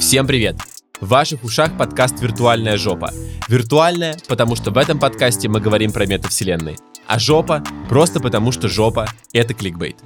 Всем привет! В ваших ушах подкаст «Виртуальная жопа». Виртуальная, потому что в этом подкасте мы говорим про метавселенные. А жопа просто потому, что жопа — это кликбейт.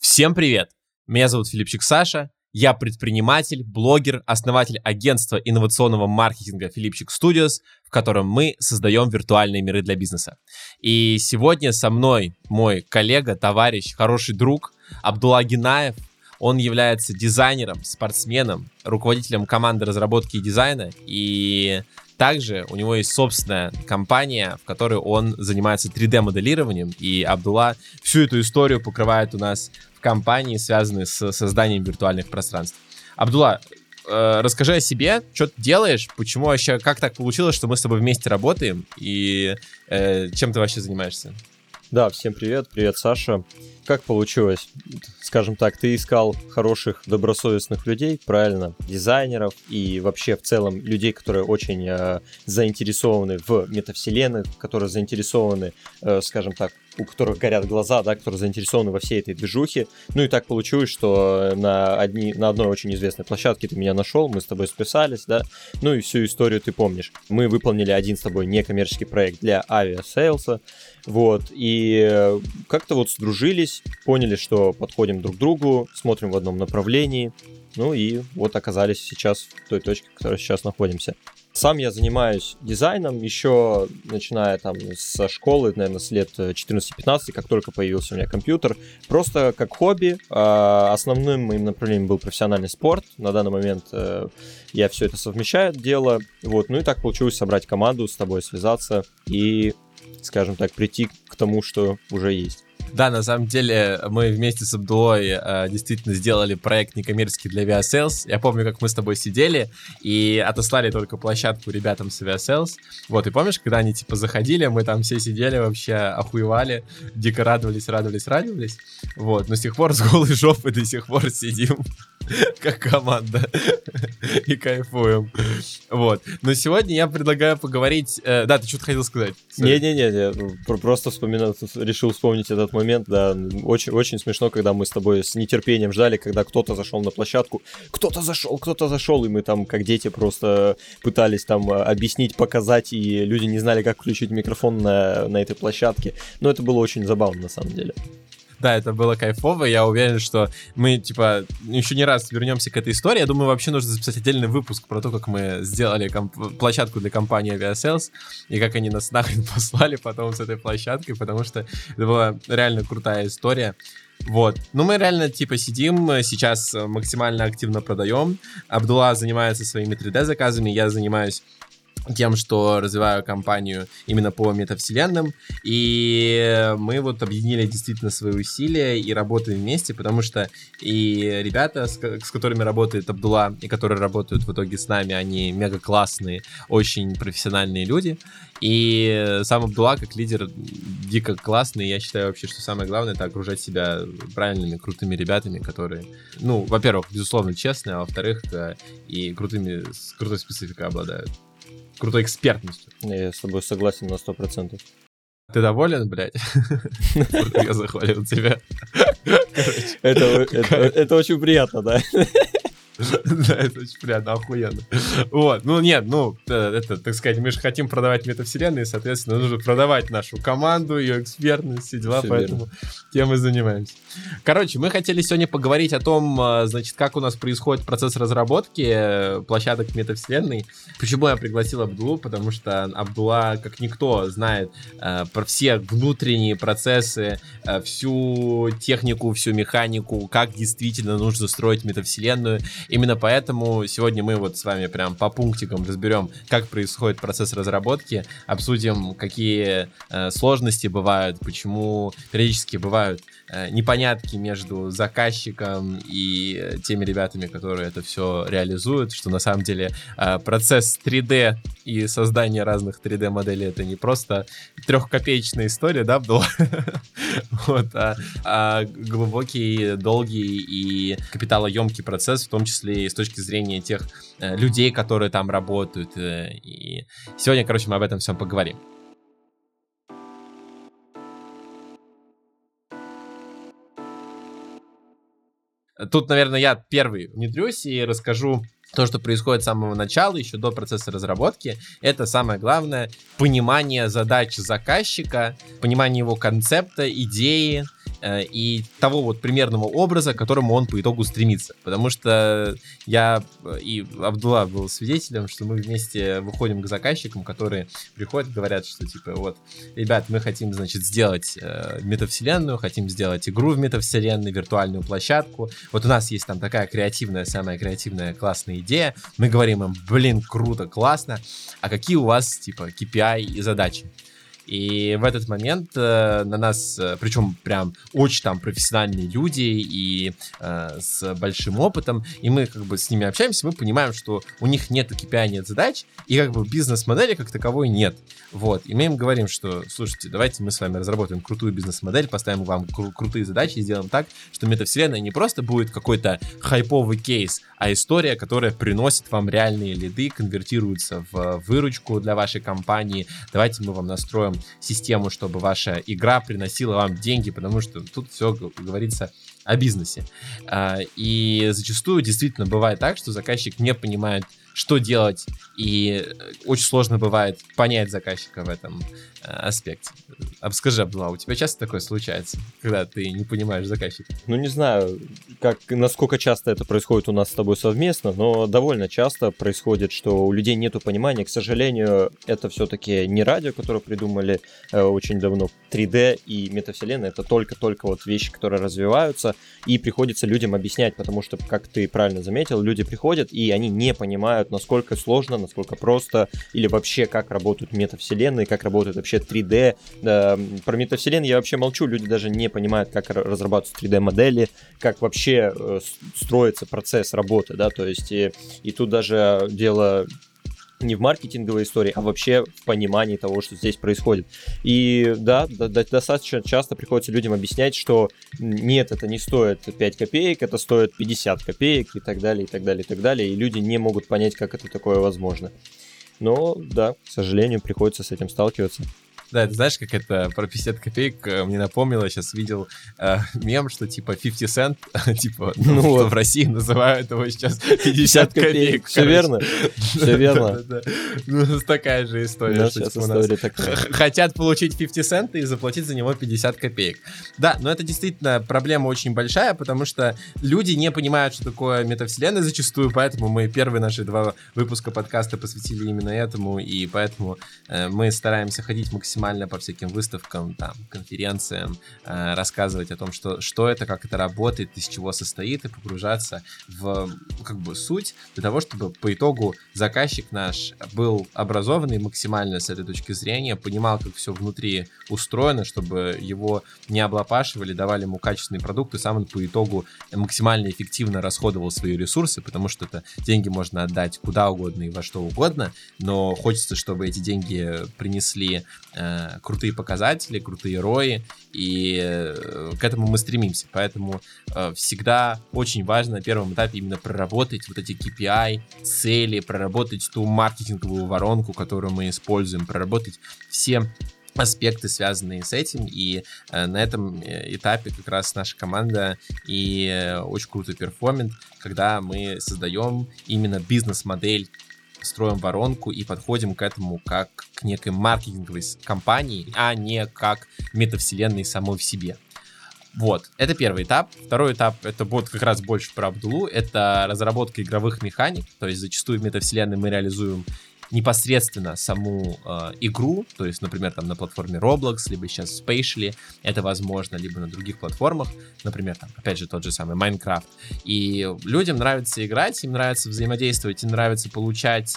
Всем привет! Меня зовут Филипчик Саша, я предприниматель, блогер, основатель агентства инновационного маркетинга «Филипчик Студиос», в котором мы создаем виртуальные миры для бизнеса. И сегодня со мной мой коллега, товарищ, хороший друг Абдулла Генаев. Он является дизайнером, спортсменом, руководителем команды разработки и дизайна. И также у него есть собственная компания, в которой он занимается 3D-моделированием. И Абдулла всю эту историю покрывает у нас в компании, связанной с созданием виртуальных пространств. Абдулла, расскажи о себе, что ты делаешь, почему вообще, как так получилось, что мы с тобой вместе работаем, и чем ты вообще занимаешься? Да, всем привет, привет, Саша. Как получилось? Скажем так, ты искал хороших, добросовестных людей, правильно, дизайнеров и вообще в целом людей, которые очень заинтересованы в метавселенных, которые заинтересованы, скажем так, у которых горят глаза, да, которые заинтересованы во всей этой движухе. Ну и так получилось, что на одной очень известной площадке ты меня нашел, мы с тобой списались, да, ну и всю историю ты помнишь. Мы выполнили один с тобой некоммерческий проект для Aviasales, вот, и как-то вот сдружились, поняли, что подходим друг к другу, смотрим в одном направлении, ну и вот оказались сейчас в той точке, в которой сейчас находимся. Сам я занимаюсь дизайном еще начиная там со школы, наверное, с лет 14-15, как только появился у меня компьютер. Просто как хобби. Основным моим направлением был профессиональный спорт. На данный момент я все это совмещаю, дело. Вот. Ну и так получилось собрать команду, с тобой связаться и, скажем так, прийти к тому, что уже есть. Да, на самом деле мы вместе с Абдуллой действительно сделали проект некоммерческий для Aviasales. Я помню, как мы с тобой сидели и отослали только площадку ребятам с Aviasales. Вот, и помнишь, когда они типа заходили, мы там все сидели, вообще охуевали, дико радовались. Вот, но с тех пор с голой жопой до сих пор сидим как команда и кайфуем. Вот, но сегодня я предлагаю поговорить... Да, ты что-то хотел сказать? Не, просто решил вспомнить этот момент, да, очень смешно, когда мы с тобой с нетерпением ждали, когда кто-то зашел на площадку, кто-то зашел, и мы там, как дети, просто пытались там объяснить, показать, и люди не знали, как включить микрофон на этой площадке, но это было очень забавно, на самом деле. Да, это было кайфово, я уверен, что мы, типа, еще не раз вернемся к этой истории. Я думаю, вообще нужно записать отдельный выпуск про то, как мы сделали площадку для компании Aviasales, и как они нас нахрен послали потом с этой площадкой, потому что это была реально крутая история. Вот, ну мы реально, типа, сидим, сейчас максимально активно продаем. Абдулла занимается своими 3D-заказами, я занимаюсь тем, что развиваю компанию именно по метавселенным, и мы вот объединили действительно свои усилия и работаем вместе, потому что и ребята, с которыми работает Абдулла, и которые работают в итоге с нами, они мега классные, очень профессиональные люди, и сам Абдулла как лидер дико классный. Я считаю вообще, что самое главное — это окружать себя правильными, крутыми ребятами, которые, ну, во-первых, безусловно, честные, а во-вторых, и крутой спецификой обладают. Крутой экспертностью. Я с тобой согласен на 100%. Ты доволен, блядь? Я захвалил тебя. Это очень приятно, да? Да, это очень приятно, охуенно. Вот, ну нет, ну, это, так сказать, мы же хотим продавать метавселенные, и, соответственно, нужно продавать нашу команду, ее экспертность, все дела, поэтому тем и занимаемся. Короче, мы хотели сегодня поговорить о том, значит, как у нас происходит процесс разработки площадок метавселенной. Почему я пригласил Абдуллу? Потому что Абдулла, как никто, знает про все внутренние процессы, всю технику, всю механику, как действительно нужно строить метавселенную. Именно поэтому сегодня мы вот с вами прям по пунктикам разберем, как происходит процесс разработки, обсудим, какие сложности бывают, почему периодически бывают непонятки между заказчиком и теми ребятами, которые это все реализуют, что на самом деле процесс 3D и создание разных 3D моделей — это не просто трехкопеечная история, да, Абдулла? Вот, глубокий, долгий и капиталоемкий процесс, в том числе и с точки зрения тех людей, которые там работают. И сегодня, короче, мы об этом всем поговорим. Тут, наверное, я первый внедрюсь и расскажу то, что происходит с самого начала, еще до процесса разработки. Это самое главное — понимание задач заказчика, понимание его концепта, идеи и того вот примерного образа, к которому он по итогу стремится. Потому что я и Абдулла был свидетелем, что мы вместе выходим к заказчикам, которые приходят, говорят, что типа вот, ребят, мы хотим, значит, сделать метавселенную, хотим сделать игру в метавселенной, виртуальную площадку. Вот у нас есть там такая креативная, самая креативная, классная идея. Мы говорим им: блин, круто, классно. А какие у вас типа KPI и задачи? И в этот момент на нас, причем прям очень там профессиональные люди и с большим опытом, и мы как бы с ними общаемся, мы понимаем, что у них нет KPI, нет задач, и как бы бизнес-модели как таковой нет. Вот, и мы им говорим, что, слушайте, давайте мы с вами разработаем крутую бизнес-модель, поставим вам крутые задачи и сделаем так, что метавселенная не просто будет какой-то хайповый кейс, а история, которая приносит вам реальные лиды, конвертируется в выручку для вашей компании. Давайте мы вам настроим систему, чтобы ваша игра приносила вам деньги, потому что тут все говорится о бизнесе. И зачастую действительно бывает так, что заказчик не понимает, что делать, и очень сложно бывает понять заказчика в этом аспекте. Скажи, Абдулла, у тебя часто такое случается, когда ты не понимаешь заказчика? Ну, не знаю, насколько часто это происходит у нас с тобой совместно, но довольно часто происходит, что у людей нету понимания. К сожалению, это все-таки не радио, которое придумали очень давно. 3D и метавселенная — это только-только вот вещи, которые развиваются, и приходится людям объяснять, потому что, как ты правильно заметил, люди приходят, и они не понимают, насколько сложно, насколько просто, или вообще как работают метавселенные, как работают вообще 3D. Про метавселенные я вообще молчу, люди даже не понимают, как разрабатываются 3D-модели, как вообще строится процесс работы, да, то есть и тут даже дело не в маркетинговой истории, а вообще в понимании того, что здесь происходит. И да, достаточно часто приходится людям объяснять, что нет, это не стоит 5 копеек, это стоит 50 копеек и так далее, и так далее, и так далее. И люди не могут понять, как это такое возможно. Но да, к сожалению, приходится с этим сталкиваться. Да, ты знаешь, как это про 50 копеек мне напомнило, я сейчас видел мем, что типа 50 Cent, типа, ну что вот в России называют его сейчас 50 копеек. Все верно, все верно. Ну, такая же история, что у нас хотят получить 50 Cent и заплатить за него 50 копеек. Да, но это действительно проблема очень большая, потому что люди не понимают, что такое метавселенная зачастую, поэтому мы первые наши два выпуска подкаста посвятили именно этому, и поэтому мы стараемся ходить максимально по всяким выставкам, там, конференциям, рассказывать о том, что это, как это работает, из чего состоит, и погружаться в как бы суть, для того, чтобы по итогу заказчик наш был образованный максимально с этой точки зрения, понимал, как все внутри устроено, чтобы его не облапашивали, давали ему качественный продукт, и сам он по итогу максимально эффективно расходовал свои ресурсы, потому что это деньги можно отдать куда угодно и во что угодно, но хочется, чтобы эти деньги принесли крутые показатели, крутые рои, и к этому мы стремимся. Поэтому всегда очень важно на первом этапе именно проработать вот эти KPI, цели, проработать ту маркетинговую воронку, которую мы используем, проработать все аспекты, связанные с этим, и на этом этапе как раз наша команда и очень круто перформит, когда мы создаем именно бизнес-модель, строим воронку и подходим к этому как к некой маркетинговой компании, а не как метавселенной самой в себе. Вот, это первый этап. Второй этап, это будет как раз больше про Абдуллу, это разработка игровых механик, то есть зачастую в метавселенной мы реализуем непосредственно саму игру, то есть, например, там на платформе Roblox, либо сейчас Spatially, это возможно, либо на других платформах, например, там, опять же, тот же самый Minecraft. И людям нравится играть, им нравится взаимодействовать, им нравится получать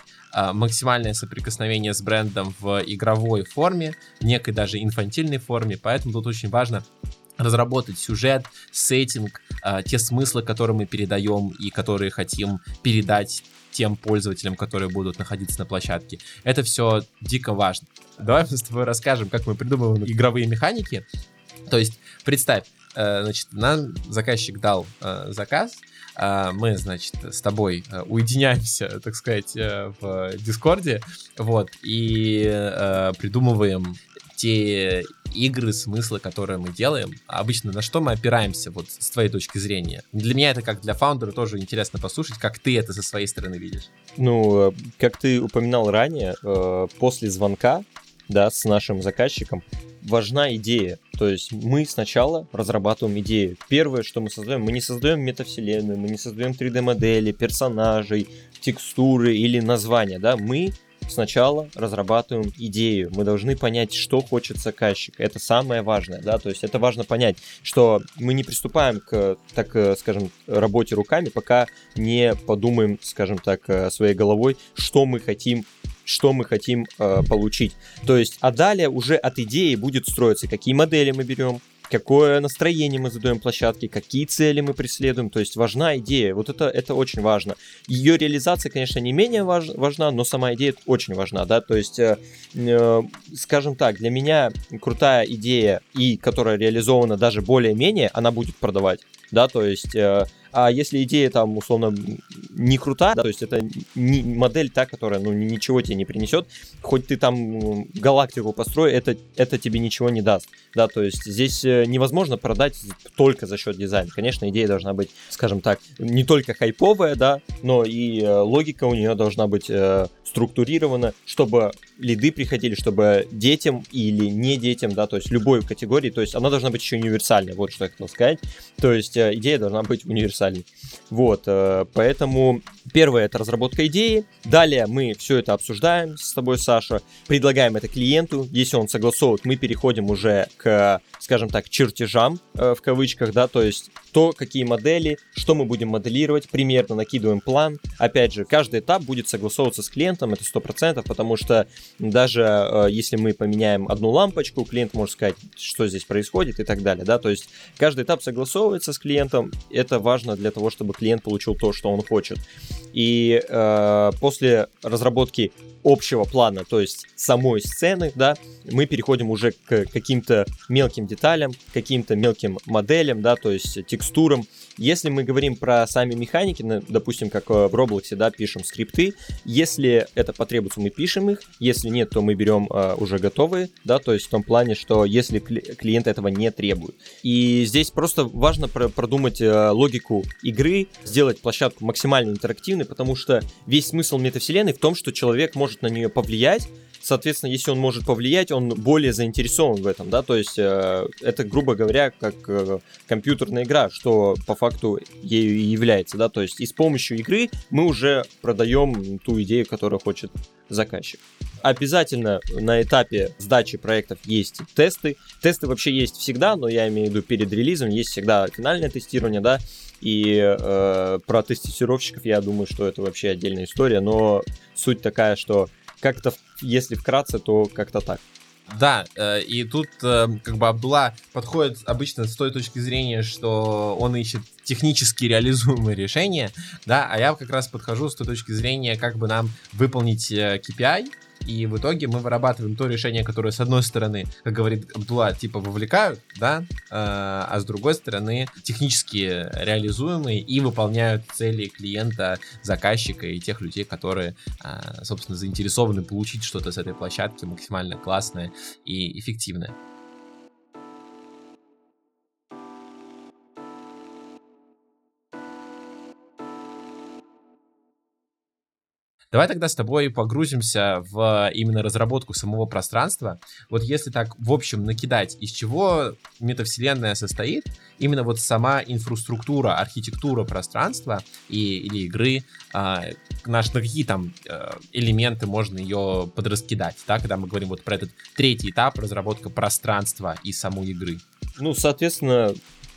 максимальное соприкосновение с брендом в игровой форме, в некой даже инфантильной форме, поэтому тут очень важно разработать сюжет, сеттинг, те смыслы, которые мы передаем и которые хотим передать тем пользователям, которые будут находиться на площадке. Это все дико важно. Давай мы с тобой расскажем, как мы придумываем игровые механики. То есть, представь, значит, нам заказчик дал заказ, мы, значит, с тобой уединяемся, так сказать, в Дискорде, вот, и придумываем те игры, смыслы, которые мы делаем. Обычно на что мы опираемся, вот, с твоей точки зрения? Для меня это, как для фаундера, тоже интересно послушать, как ты это со своей стороны видишь. Ну, как ты упоминал ранее, после звонка, да, с нашим заказчиком, важна идея. То есть мы сначала разрабатываем идею. Первое, что мы создаем, мы не создаем метавселенную, мы не создаем 3D-модели, персонажей, текстуры или названия, да, мы сначала разрабатываем идею. Мы должны понять, что хочет заказчик. Это самое важное, да, то есть это важно понять, что мы не приступаем к, так скажем, работе руками, пока не подумаем, скажем так, своей головой, что мы хотим получить. То есть, а далее уже от идеи будет строиться, какие модели мы берем, какое настроение мы задаем площадке, какие цели мы преследуем. То есть важна идея, вот это очень важно. Ее реализация, конечно, не менее важна, но сама идея очень важна, да, то есть, скажем так, для меня крутая идея, и которая реализована даже более-менее, она будет продавать, да, то есть... А если идея там, условно, не крутая, да, то есть это не модель та, которая, ну, ничего тебе не принесет, хоть ты там галактику построй, это тебе ничего не даст, да, то есть здесь невозможно продать только за счет дизайна. Конечно, идея должна быть, скажем так, не только хайповая, да, но и логика у нее должна быть структурирована, чтобы лиды приходили, чтобы детям или не детям, да, то есть любой категории, то есть она должна быть еще универсальной, вот что я хотел сказать, то есть идея должна быть универсальной. Вот, поэтому первое — это разработка идеи, далее мы все это обсуждаем с тобой, Саша, предлагаем это клиенту, если он согласовывает, мы переходим уже к, скажем так, чертежам, в кавычках, да, то есть то, какие модели, что мы будем моделировать, примерно накидываем план, опять же, каждый этап будет согласовываться с клиентом, это 100%, потому что даже если мы поменяем одну лампочку, клиент может сказать, что здесь происходит и так далее, да, то есть каждый этап согласовывается с клиентом, это важно для того, чтобы клиент получил то, что он хочет. И после разработки общего плана, то есть самой сцены, да, мы переходим уже к каким-то мелким деталям, каким-то мелким моделям, да, то есть текстурам. Если мы говорим про сами механики, допустим, как в Roblox, да, пишем скрипты, если это потребуется, мы пишем их, если нет, то мы берем уже готовые, да, то есть в том плане, что если клиент этого не требует. И здесь просто важно продумать логику игры, сделать площадку максимально интерактивной, потому что весь смысл метавселенной в том, что человек может на нее повлиять. Соответственно, если он может повлиять, он более заинтересован в этом, да, то есть это, грубо говоря, как компьютерная игра, что по факту ею и является, да, то есть и с помощью игры мы уже продаем ту идею, которую хочет заказчик. Обязательно на этапе сдачи проектов есть тесты. Тесты вообще есть всегда, но я имею в виду перед релизом, есть всегда финальное тестирование, да, и про тестировщиков я думаю, что это вообще отдельная история, но суть такая, что как-то, если вкратце, то как-то так. Да, и тут как бы Абдулла подходит обычно с той точки зрения, что он ищет технически реализуемые решения, да, а я как раз подхожу с той точки зрения, как бы нам выполнить KPI, и в итоге мы вырабатываем то решение, которое, с одной стороны, как говорит Абдулла, типа вовлекают, да, а с другой стороны, технически реализуемые и выполняют цели клиента, заказчика и тех людей, которые, собственно, заинтересованы получить что-то с этой площадки максимально классное и эффективное. Давай тогда с тобой погрузимся в именно разработку самого пространства. Вот если так, в общем, накидать, из чего метавселенная состоит, именно вот сама инфраструктура, архитектура пространства или игры, на какие там элементы можно ее подраскидать, да, когда мы говорим вот про этот третий этап, разработка пространства и самой игры. Ну, соответственно,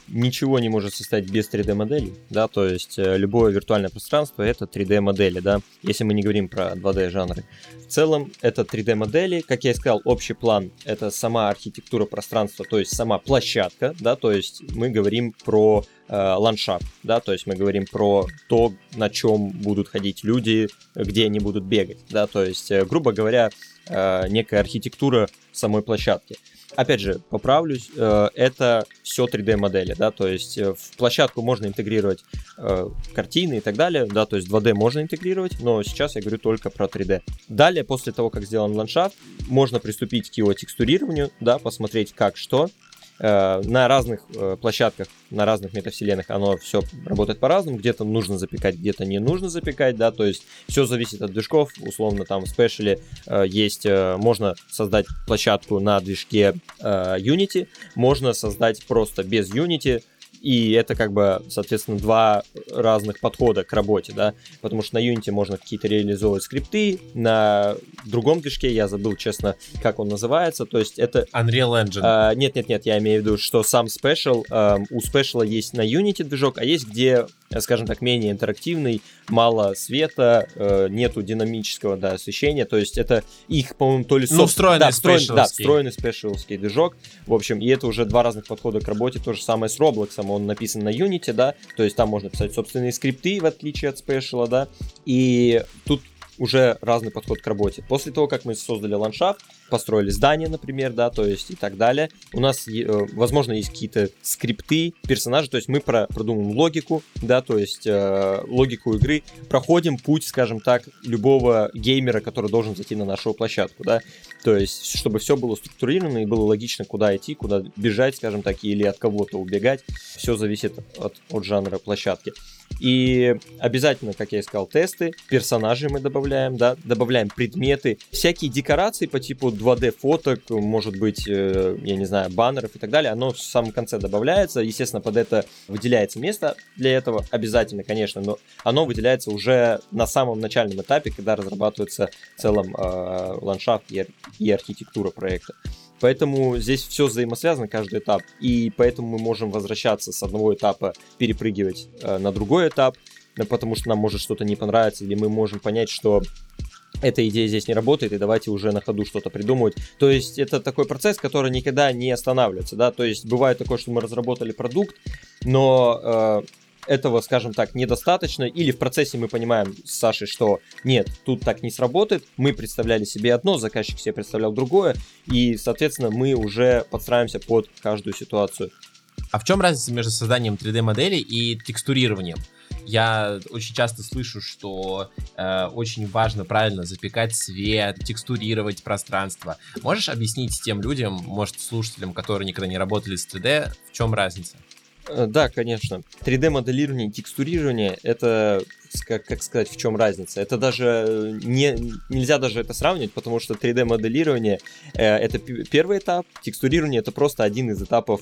ничего не может состоять без 3D-моделей, да, то есть любое виртуальное пространство — это 3D-модели, да, если мы не говорим про 2D-жанры. В целом это 3D-модели, как я и сказал, общий план — это сама архитектура пространства, то есть сама площадка, да, то есть мы говорим про ландшафт, да, то есть мы говорим про то, на чем будут ходить люди, где они будут бегать, да, то есть, грубо говоря, некая архитектура самой площадки. Опять же, поправлюсь, это все 3D-модели, да, то есть в площадку можно интегрировать картины и так далее, да, то есть 2D можно интегрировать, но сейчас я говорю только про 3D. Далее, после того, как сделан ландшафт, можно приступить к его текстурированию, да, посмотреть как что. На разных площадках, на разных метавселенных оно все работает по-разному, где-то нужно запекать, где-то не нужно запекать, да, то есть все зависит от движков, условно там в Spatially есть, можно создать площадку на движке Unity, можно создать просто без Unity, и это как бы, соответственно, два разных подхода к работе, да, потому что на Unity можно какие-то реализовывать скрипты, на другом движке, я забыл, честно, как он называется, то есть это... Unreal Engine. Нет-нет-нет, я имею в виду, что сам Spatial, у Spatial есть на Unity движок, а есть где, скажем так, менее интерактивный, мало света, нету динамического, да, освещения, то есть это их, по-моему, то ли... Ну, встроенный, да, встроенный Spatial-ский движок, в общем, и это уже два разных подхода к работе, то же самое с Roblox. Он написан на Unity, да, то есть там можно писать собственные скрипты, в отличие от Spatial, да, и тут уже разный подход к работе. После того, как мы создали ландшафт, построили здание, например, да, то есть и так далее, у нас, возможно, есть какие-то скрипты, персонажи, то есть мы продумываем логику, да, то есть логику игры, проходим путь, скажем так, любого геймера, который должен зайти на нашу площадку, да, то есть чтобы все было структурировано и было логично, куда идти, куда бежать, скажем так, или от кого-то убегать, все зависит от жанра площадки. И обязательно, как я и сказал, тесты, персонажей мы добавляем, да, добавляем предметы, всякие декорации по типу 2D фоток, может быть, я не знаю, баннеров и так далее, оно в самом конце добавляется, естественно, под это выделяется место для этого, обязательно, конечно, но оно выделяется уже на самом начальном этапе, когда разрабатывается в целом ландшафт и архитектура проекта. Поэтому здесь все взаимосвязано, каждый этап, и поэтому мы можем возвращаться с одного этапа, перепрыгивать на другой этап, потому что нам может что-то не понравиться, или мы можем понять, что эта идея здесь не работает, и давайте уже на ходу что-то придумывать. То есть это такой процесс, который никогда не останавливается, да, то есть бывает такое, что мы разработали продукт, но... этого, скажем так, недостаточно, или в процессе мы понимаем с Сашей, что нет, тут так не сработает, мы представляли себе одно, заказчик себе представлял другое, и, соответственно, мы уже подстраиваемся под каждую ситуацию. А в чем разница между созданием 3D-модели и текстурированием? Я очень часто слышу, что очень важно правильно запекать свет, текстурировать пространство. Можешь объяснить тем людям, может, слушателям, которые никогда не работали с 3D, в чем разница? Да, конечно. 3D-моделирование и текстурирование — это, как сказать, в чем разница? Это даже нельзя даже это сравнивать, потому что 3D-моделирование — это первый этап, текстурирование — это просто один из этапов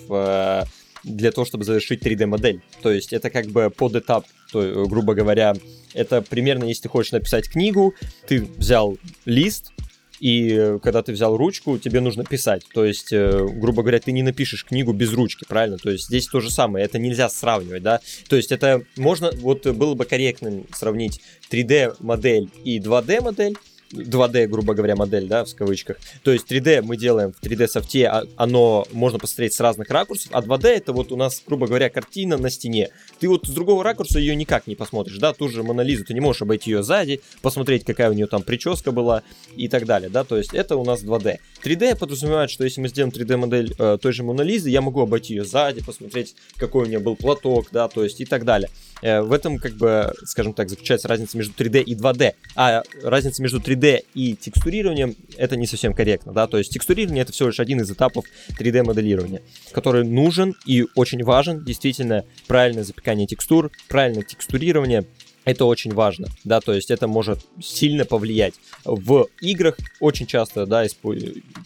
для того, чтобы завершить 3D-модель. То есть это как бы подэтап, грубо говоря. Это примерно, если ты хочешь написать книгу, ты взял лист, и когда ты взял ручку, тебе нужно писать. То есть, грубо говоря, ты не напишешь книгу без ручки, правильно? То есть здесь то же самое, это нельзя сравнивать, да? То есть это можно, вот было бы корректным сравнить 3D-модель и 2D-модель, 2D, грубо говоря, модель, да, в кавычках. То есть 3D мы делаем в 3D-софте, оно можно посмотреть с разных ракурсов, а 2D это вот у нас, грубо говоря, картина на стене. Ты вот с другого ракурса ее никак не посмотришь, да, ту же Мона Лизу, ты не можешь обойти ее сзади, посмотреть, какая у нее там прическа была и так далее, да, то есть это у нас 2D. 3D подразумевает, что если мы сделаем 3D-модель той же Моны Лизы, я могу обойти ее сзади, посмотреть, какой у нее был платок, да, то есть и так далее. В этом, как бы, скажем так, заключается разница между 3D и 2D, а разница между 3D и текстурированием это не совсем корректно, да, то есть текстурирование это всего лишь один из этапов 3D-моделирования, который нужен и очень важен, действительно, правильное запекание текстур, правильное текстурирование. Это очень важно, да, то есть это может сильно повлиять. В играх очень часто, да,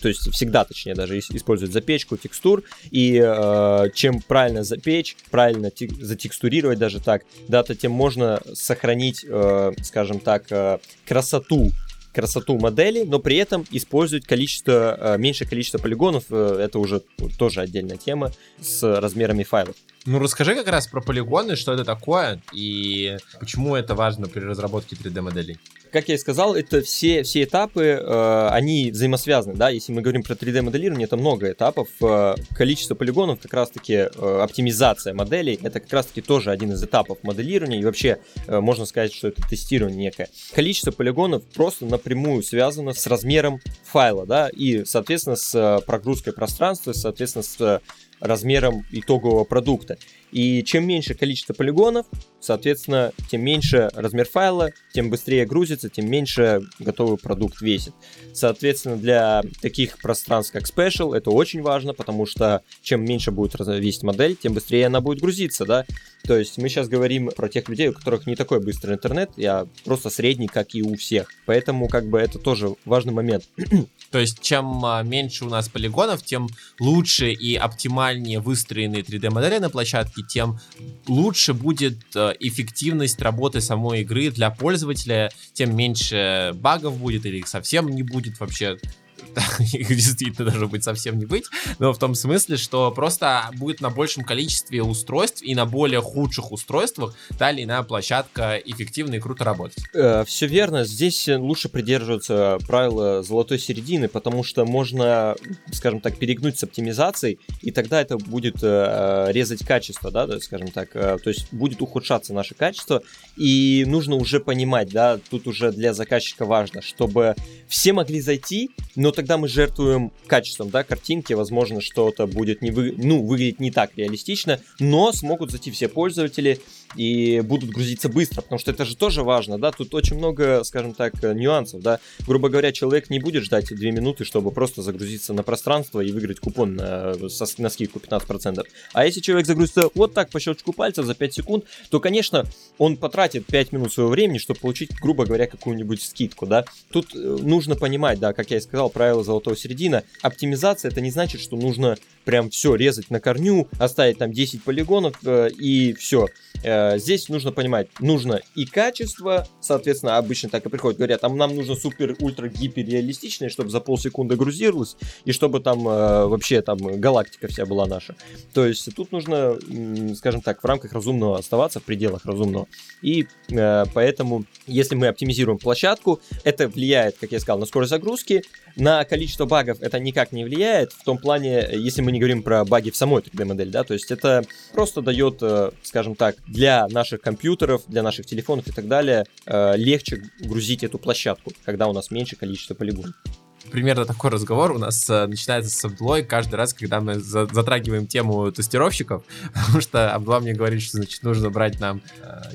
то есть всегда, точнее, даже используют запечку текстур, и чем правильно запечь, правильно затекстурировать даже так, да, то тем можно сохранить, скажем так, красоту модели, но при этом использовать меньшее количество полигонов, это уже тоже отдельная тема, с размерами файлов. Ну, расскажи как раз про полигоны, что это такое и почему это важно при разработке 3D-моделей. Как я и сказал, это все этапы, они взаимосвязаны, да, если мы говорим про 3D-моделирование, это много этапов, количество полигонов, как раз-таки оптимизация моделей, это как раз-таки тоже один из этапов моделирования, и вообще можно сказать, что это тестирование некое. Количество полигонов просто напрямую связано с размером файла, да, и, соответственно, с прогрузкой пространства, соответственно, с размером итогового продукта. И чем меньше количество полигонов, соответственно, тем меньше размер файла, тем быстрее грузится, тем меньше готовый продукт весит. Соответственно, для таких пространств, как Spatial, это очень важно, потому что чем меньше будет весить модель, тем быстрее она будет грузиться, да. То есть мы сейчас говорим про тех людей, у которых не такой быстрый интернет, а просто средний, как и у всех. Поэтому как бы это тоже важный момент. То есть чем меньше у нас полигонов, тем лучше и оптимальнее выстроенные 3D-модели на площадке, тем лучше будет эффективность работы самой игры для пользователя, тем меньше багов будет или их совсем не будет вообще. Их действительно должно быть совсем не быть, но в том смысле, что просто будет на большем количестве устройств и на более худших устройствах та или иная площадка эффективно и круто работать. Все верно, здесь лучше придерживаться правила золотой середины, потому что можно, скажем так, перегнуть с оптимизацией, и тогда это будет резать качество, да, скажем так, то есть будет ухудшаться наше качество, и нужно уже понимать, да, тут уже для заказчика важно, чтобы все могли зайти, но тогда мы жертвуем качеством, да, картинки, возможно, что-то будет выглядеть не так реалистично, но смогут зайти все пользователи и будут грузиться быстро, потому что это же тоже важно, да, тут очень много, скажем так, нюансов, да, грубо говоря, человек не будет ждать 2 минуты, чтобы просто загрузиться на пространство и выиграть купон на скидку 15%, а если человек загрузится вот так по щелчку пальца за 5 секунд, то, конечно, он потратит 5 минут своего времени, чтобы получить, грубо говоря, какую-нибудь скидку, да, тут нужно понимать, да, как я и сказал, правило золотого середина. Оптимизация — это не значит, что нужно прям все резать на корню, оставить там 10 полигонов и все. Здесь нужно понимать, нужно и качество, соответственно, обычно так и приходят, говорят, там нам нужно супер-ультра-гипер-реалистичное, чтобы за полсекунды грузилось, и чтобы там вообще там галактика вся была наша. То есть тут нужно, скажем так, в рамках разумного оставаться, в пределах разумного. И поэтому, если мы оптимизируем площадку, это влияет, как я сказал, на скорость загрузки. На количество багов это никак не влияет, в том плане, если мы не говорим про баги в самой 3D-модели, да, то есть это просто дает, скажем так, для наших компьютеров, для наших телефонов и так далее, легче грузить эту площадку, когда у нас меньше количество полигонов. Примерно такой разговор у нас начинается с Абдуллой каждый раз, когда мы затрагиваем тему тестировщиков, потому что Абдулла мне говорит, что, значит, нужно брать нам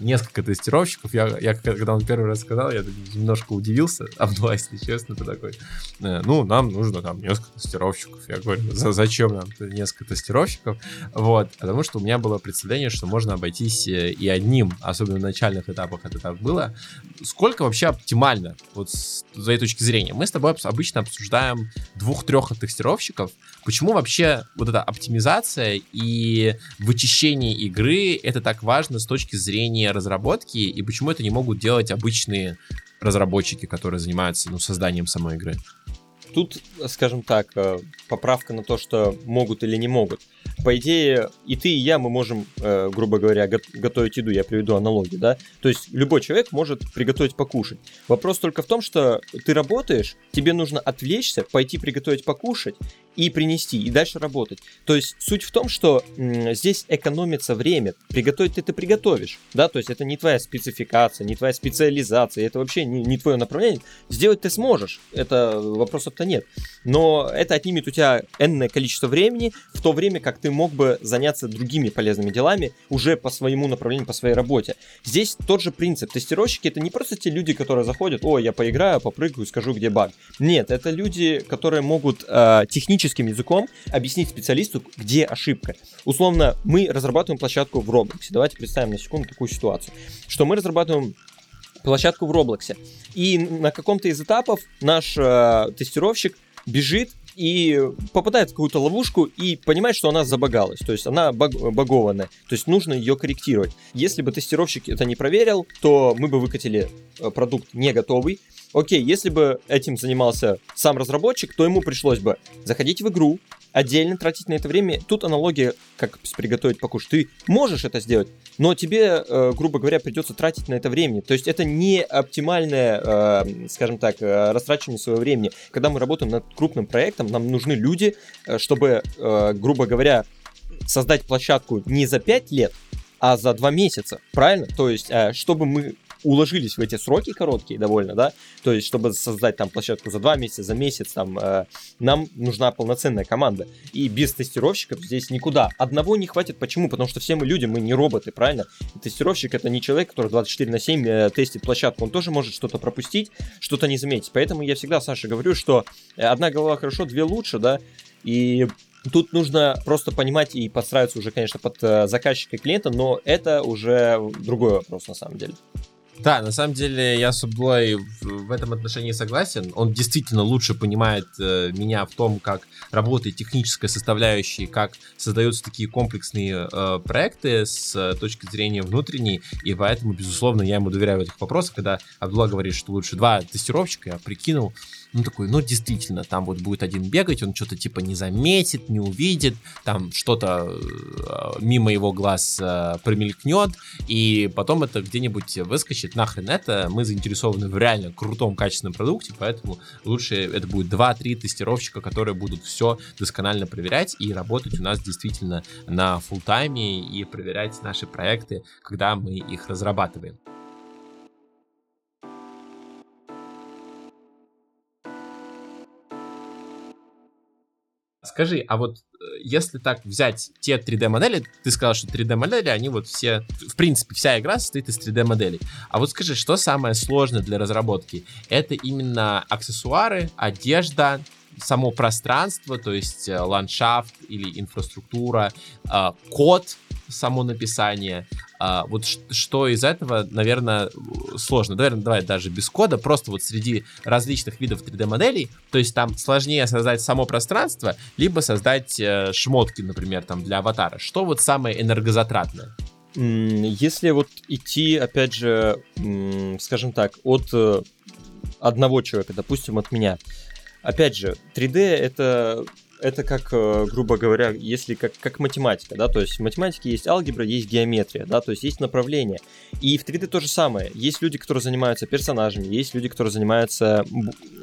несколько тестировщиков. Я когда он первый раз сказал, я немножко удивился. Абдулла, если честно, ты такой, нам нужно там несколько тестировщиков. Я говорю, зачем нам несколько тестировщиков? Вот, потому что у меня было представление, что можно обойтись и одним, особенно в начальных этапах это так было. Сколько вообще оптимально, вот с твоей точки зрения? Мы с тобой обычно обсуждаем 2-3 тестировщиков. Почему вообще вот эта оптимизация и вычищение игры это так важно с точки зрения разработки, и почему это не могут делать обычные разработчики, которые занимаются созданием самой игры? Тут, скажем так, поправка на то, что могут или не могут. По идее, и ты, и я, мы можем, грубо говоря, готовить еду, я приведу аналогию, да? То есть любой человек может приготовить покушать. Вопрос только в том, что ты работаешь, тебе нужно отвлечься, пойти приготовить покушать и принести, и дальше работать. То есть суть в том, что здесь экономится время. Приготовить ты приготовишь, да? То есть это не твоя спецификация, не твоя специализация, это вообще не твое направление. Сделать ты сможешь, это вопросов-то нет. Но это отнимет у тебя энное количество времени, в то время как ты мог бы заняться другими полезными делами уже по своему направлению, по своей работе. Здесь тот же принцип. Тестировщики — это не просто те люди, которые заходят, я поиграю, попрыгаю, скажу, где баг. Нет, это люди, которые могут техническим языком объяснить специалисту, где ошибка. Условно, мы разрабатываем площадку в Roblox. Давайте представим на секунду такую ситуацию, что мы разрабатываем площадку в Roblox, и на каком-то из этапов наш тестировщик бежит и попадает в какую-то ловушку и понимает, что она забагалась, то есть она багованная, то есть нужно ее корректировать. Если бы тестировщик это не проверил, то мы бы выкатили продукт не готовый. Окей, если бы этим занимался сам разработчик, то ему пришлось бы заходить в игру, отдельно тратить на это время. Тут аналогия, как приготовить покушать. Ты можешь это сделать, но тебе, грубо говоря, придется тратить на это время. То есть это не оптимальное, скажем так, растрачивание своего времени. Когда мы работаем над крупным проектом, нам нужны люди, чтобы, грубо говоря, создать площадку не за 5 лет, а за 2 месяца, правильно? То есть, чтобы мы уложились в эти сроки короткие довольно, да, то есть, чтобы создать там площадку за 2 месяца, за месяц, там, нам нужна полноценная команда, и без тестировщиков здесь никуда, одного не хватит, почему? Потому что все мы люди, мы не роботы, правильно? Тестировщик — это не человек, который 24/7 тестит площадку, он тоже может что-то пропустить, что-то не заметить, поэтому я всегда, Саша, говорю, что одна голова хорошо, две лучше, да, и... Тут нужно просто понимать и подстраиваться уже, конечно, под заказчика и клиента, но это уже другой вопрос на самом деле. Да, на самом деле я с Абдуллой в этом отношении согласен. Он действительно лучше понимает меня в том, как работает техническая составляющая, как создаются такие комплексные проекты с точки зрения внутренней, и поэтому, безусловно, я ему доверяю в этих вопросах. Когда Абдулла говорит, что лучше 2 тестировщика, я прикинул, ну такой, ну действительно, там вот будет один бегать, он что-то типа не заметит, не увидит, там что-то мимо его глаз промелькнет, и потом это где-нибудь выскочит. Нахрен это, мы заинтересованы в реально крутом, качественном продукте, поэтому лучше это будет 2-3 тестировщика, которые будут все досконально проверять и работать у нас действительно на фуллтайме и проверять наши проекты, когда мы их разрабатываем. Скажи, а вот если так взять те 3D-модели, ты сказал, что 3D-модели, они вот все, в принципе, вся игра состоит из 3D-моделей. А вот скажи, что самое сложное для разработки? Это именно аксессуары, одежда, само пространство, то есть ландшафт или инфраструктура, код, само написание. Вот что из этого, наверное, сложно. Наверное, давай даже без кода, просто вот среди различных видов 3D-моделей, то есть там сложнее создать само пространство, либо создать шмотки, например, там для аватара. Что вот самое энергозатратное? Если вот идти, опять же, скажем так, от одного человека, допустим, от меня. Опять же, 3D это как, грубо говоря, если как математика, да, то есть в математике есть алгебра, есть геометрия, да, то есть есть направление. И в 3D то же самое. Есть люди, которые занимаются персонажами, есть люди, которые занимаются,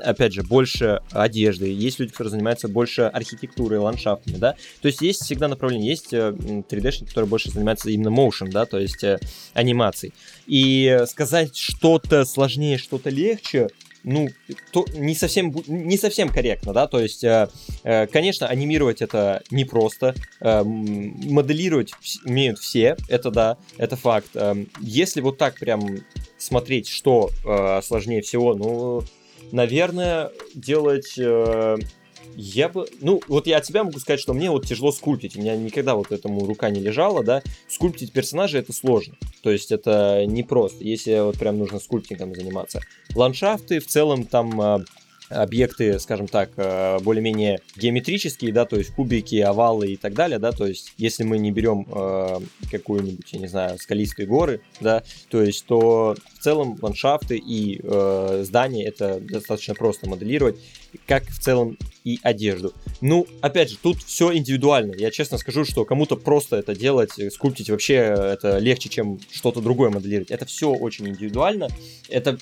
опять же, больше одеждой, есть люди, которые занимаются больше архитектурой, ландшафтами, да. То есть есть всегда направление, есть 3D-шники, которые больше занимаются именно motion, да, то есть анимацией. И сказать что-то сложнее, что-то легче, ну, то не совсем корректно, да, то есть, конечно, анимировать это непросто, моделировать умеют все, это да, это факт. Если вот так прям смотреть, что сложнее всего, ну, наверное, делать... Я бы, ну, вот я от себя могу сказать, что мне вот тяжело скульптить, у меня никогда вот этому рука не лежала, да, скульптить персонажа — это сложно, то есть это непросто, если вот прям нужно скульптингом заниматься. Ландшафты в целом там... объекты, скажем так, более-менее геометрические, да, то есть кубики, овалы и так далее, да, то есть если мы не берем какую-нибудь, я не знаю, скалистые горы, да, то есть то в целом ландшафты и здания это достаточно просто моделировать, как в целом и одежду. Ну, опять же, тут все индивидуально. Я честно скажу, что кому-то просто это делать, скульптить вообще это легче, чем что-то другое моделировать. Это все очень индивидуально, это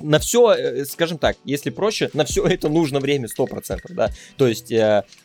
на все, скажем так, если проще, на все это нужно время 100%, да, то есть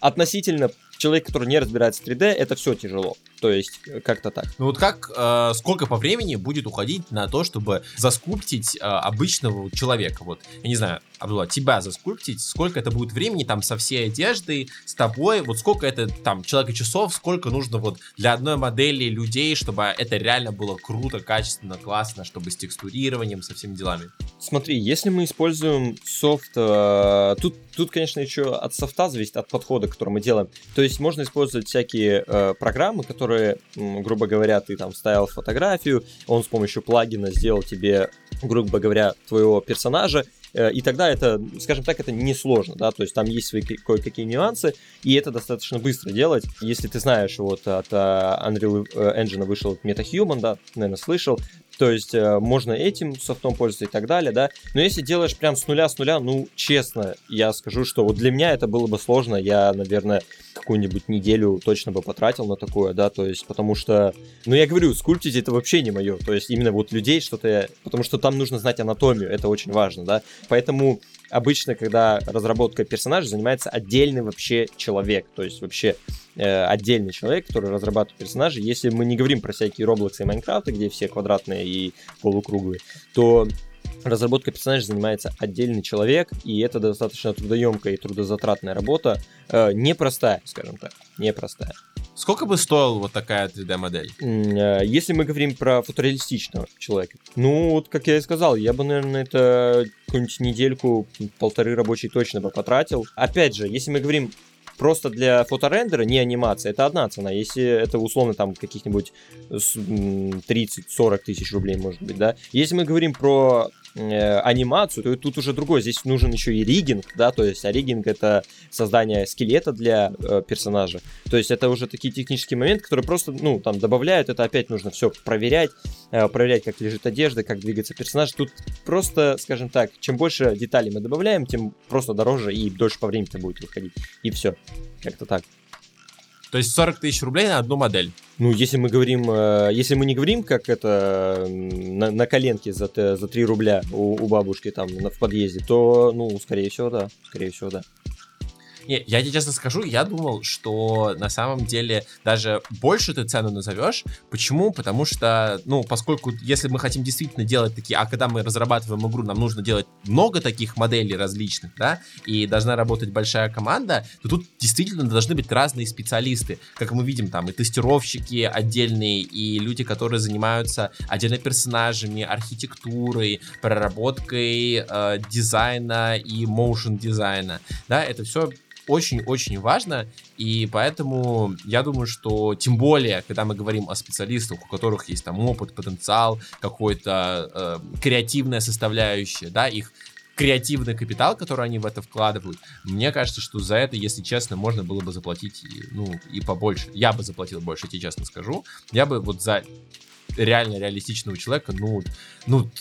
относительно человека, который не разбирается в 3D, это все тяжело, то есть как-то так. Ну вот как, сколько по времени будет уходить на то, чтобы заскульптить обычного человека, вот, я не знаю, Абдулла, тебя заскульптить, сколько это будет времени, там, со всей одеждой, с тобой, вот сколько это, там, человека часов, сколько нужно вот для одной модели людей, чтобы это реально было круто, качественно, классно, чтобы с текстурированием, со всеми делами? Смотри, если мы используем софт, тут, конечно, еще от софта зависит, от подхода, который мы делаем, то есть можно использовать всякие программы, которые, грубо говоря, ты там вставил фотографию, он с помощью плагина сделал тебе, грубо говоря, твоего персонажа, и тогда это, скажем так, это несложно, да, то есть там есть свои кое-какие нюансы, и это достаточно быстро делать. Если ты знаешь, вот от Unreal Engine вышел MetaHuman, да, наверное, слышал, То есть можно этим софтом пользоваться и так далее, да. Но если делаешь прям с нуля, ну, честно, я скажу, что вот для меня это было бы сложно. Я, наверное, какую-нибудь неделю точно бы потратил на такое, да, то есть, потому что, ну, я говорю, скульптить это вообще не мое. То есть именно вот людей что-то, потому что там нужно знать анатомию, это очень важно, да. Поэтому обычно, когда разработкой персонажа занимается отдельный вообще человек, то есть вообще отдельный человек, который разрабатывает персонажи. Если мы не говорим про всякие Roblox и Minecraft, где все квадратные и полукруглые, то разработкой персонажа занимается отдельный человек, и это достаточно трудоемкая и трудозатратная работа, непростая, скажем так, непростая. Сколько бы стоила вот такая 3D-модель? Если мы говорим про фотореалистичного человека, ну, вот как я и сказал, я бы, наверное, это какую-нибудь недельку, полторы рабочей точно бы потратил. Опять же, если мы говорим просто для фоторендера, не анимация, это одна цена. Если это условно там каких-нибудь 30-40 тысяч рублей, может быть, да. Если мы говорим про анимацию, то тут уже другое. Здесь нужен еще и риггинг, да, то есть, а риггинг — это создание скелета для персонажа. То есть это уже такие технические моменты, которые просто, ну, там, добавляют. Это опять нужно все проверять, проверять, как лежит одежда, как двигается персонаж. Тут просто, скажем так, чем больше деталей мы добавляем, тем просто дороже и дольше по времени будет выходить. И все. Как-то так. То есть 40 тысяч рублей на одну модель? Ну, если мы говорим, если мы не говорим, как это на коленке за 3 рубля у бабушки там в подъезде, то, ну, скорее всего, да. Скорее всего, да. Не, я тебе честно скажу, я думал, что на самом деле даже больше ты цену назовешь. Почему? Потому что, ну, поскольку если мы хотим действительно делать такие, а когда мы разрабатываем игру, нам нужно делать много таких моделей различных, да, и должна работать большая команда, то тут действительно должны быть разные специалисты. Как мы видим, там и тестировщики отдельные, и люди, которые занимаются отдельно персонажами, архитектурой, проработкой дизайна и моушен дизайна, да, это все очень-очень важно, и поэтому я думаю, что тем более, когда мы говорим о специалистах, у которых есть там опыт, потенциал, какой-то креативная составляющая, да, их креативный капитал, который они в это вкладывают, мне кажется, что за это, если честно, можно было бы заплатить, ну, и побольше. Я бы заплатил больше, я тебе честно скажу. Я бы вот за реально реалистичного человека, ну,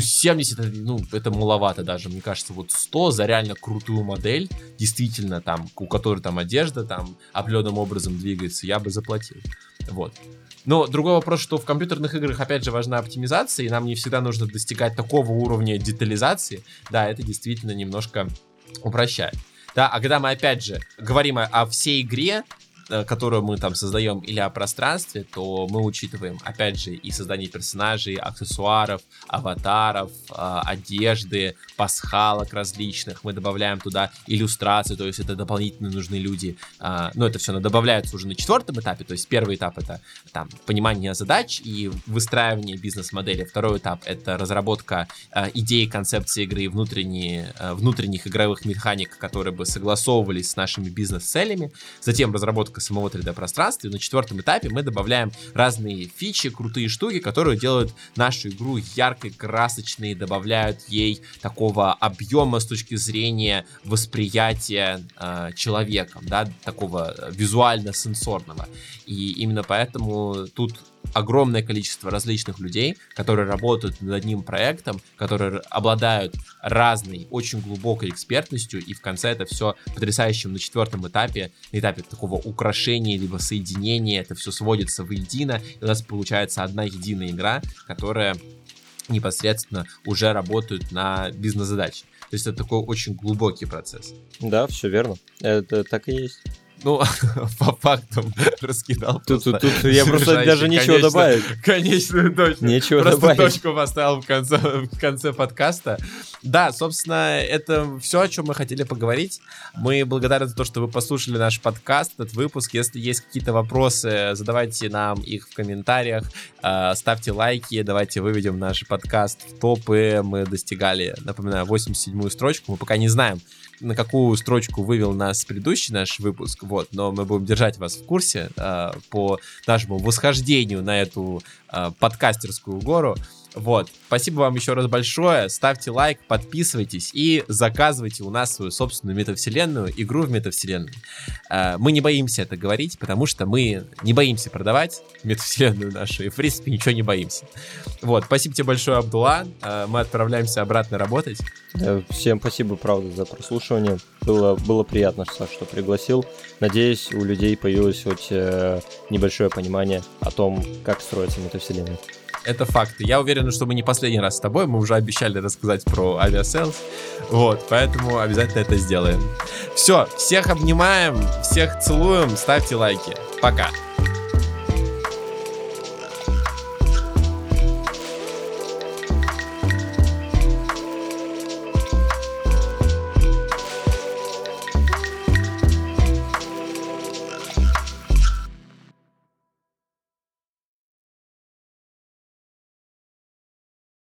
70, ну, это маловато даже, мне кажется, вот 100 за реально крутую модель, действительно, там, у которой там одежда, там, определенным образом двигается, я бы заплатил, вот. Но другой вопрос, что в компьютерных играх, опять же, важна оптимизация, и нам не всегда нужно достигать такого уровня детализации, да, это действительно немножко упрощает, да, а когда мы, опять же, говорим о всей игре, которую мы там создаем, или о пространстве, то мы учитываем, опять же, и создание персонажей, аксессуаров, аватаров, одежды, пасхалок различных. Мы добавляем туда иллюстрации, то есть это дополнительно нужны люди. Но это все добавляется уже на четвертом этапе, то есть первый этап — это там понимание задач и выстраивание бизнес-модели. Второй этап — это разработка идей, концепции игры и внутренних игровых механик, которые бы согласовывались с нашими бизнес-целями. Затем разработка самого 3D-пространства. И на четвертом этапе мы добавляем разные фичи, крутые штуки, которые делают нашу игру яркой, красочной, добавляют ей такого объема с точки зрения восприятия человеком, да, такого визуально-сенсорного. И именно поэтому тут огромное количество различных людей, которые работают над одним проектом, которые обладают разной, очень глубокой экспертностью, и в конце это все потрясающим на четвертом этапе, на этапе такого украшения, либо соединения, это все сводится воедино, и у нас получается одна единая игра, которая непосредственно уже работает на бизнес-задачи. То есть это такой очень глубокий процесс. Да, все верно, это так и есть. Ну, по фактам раскидал. Тут я просто даже ничего добавить. Конечно, точно. Ничего просто добавить. Просто точку поставил в конце подкаста. Да, собственно, это все, о чем мы хотели поговорить. Мы благодарны за то, что вы послушали наш подкаст, этот выпуск. Если есть какие-то вопросы, задавайте нам их в комментариях, ставьте лайки, давайте выведем наш подкаст в топы. Мы достигали, напоминаю, 87-ю строчку. Мы пока не знаем, на какую строчку вывел нас предыдущий наш выпуск, вот, но мы будем держать вас в курсе по нашему восхождению на эту подкастерскую гору. Вот. Спасибо вам еще раз большое. Ставьте лайк, подписывайтесь и заказывайте у нас свою собственную метавселенную, игру в метавселенную. Мы не боимся это говорить, потому что мы не боимся продавать метавселенную нашу и, в принципе, ничего не боимся. Вот. Спасибо тебе большое, Абдулла. Мы отправляемся обратно работать. Всем спасибо, правда, за прослушивание. Было приятно, Саш, что пригласил. Надеюсь, у людей появилось хоть небольшое понимание о том, как строится метавселенная. Это факты. Я уверен, что мы не последний раз с тобой. Мы уже обещали рассказать про Aviasales. Вот, поэтому обязательно это сделаем. Все, всех обнимаем, всех целуем, ставьте лайки. Пока.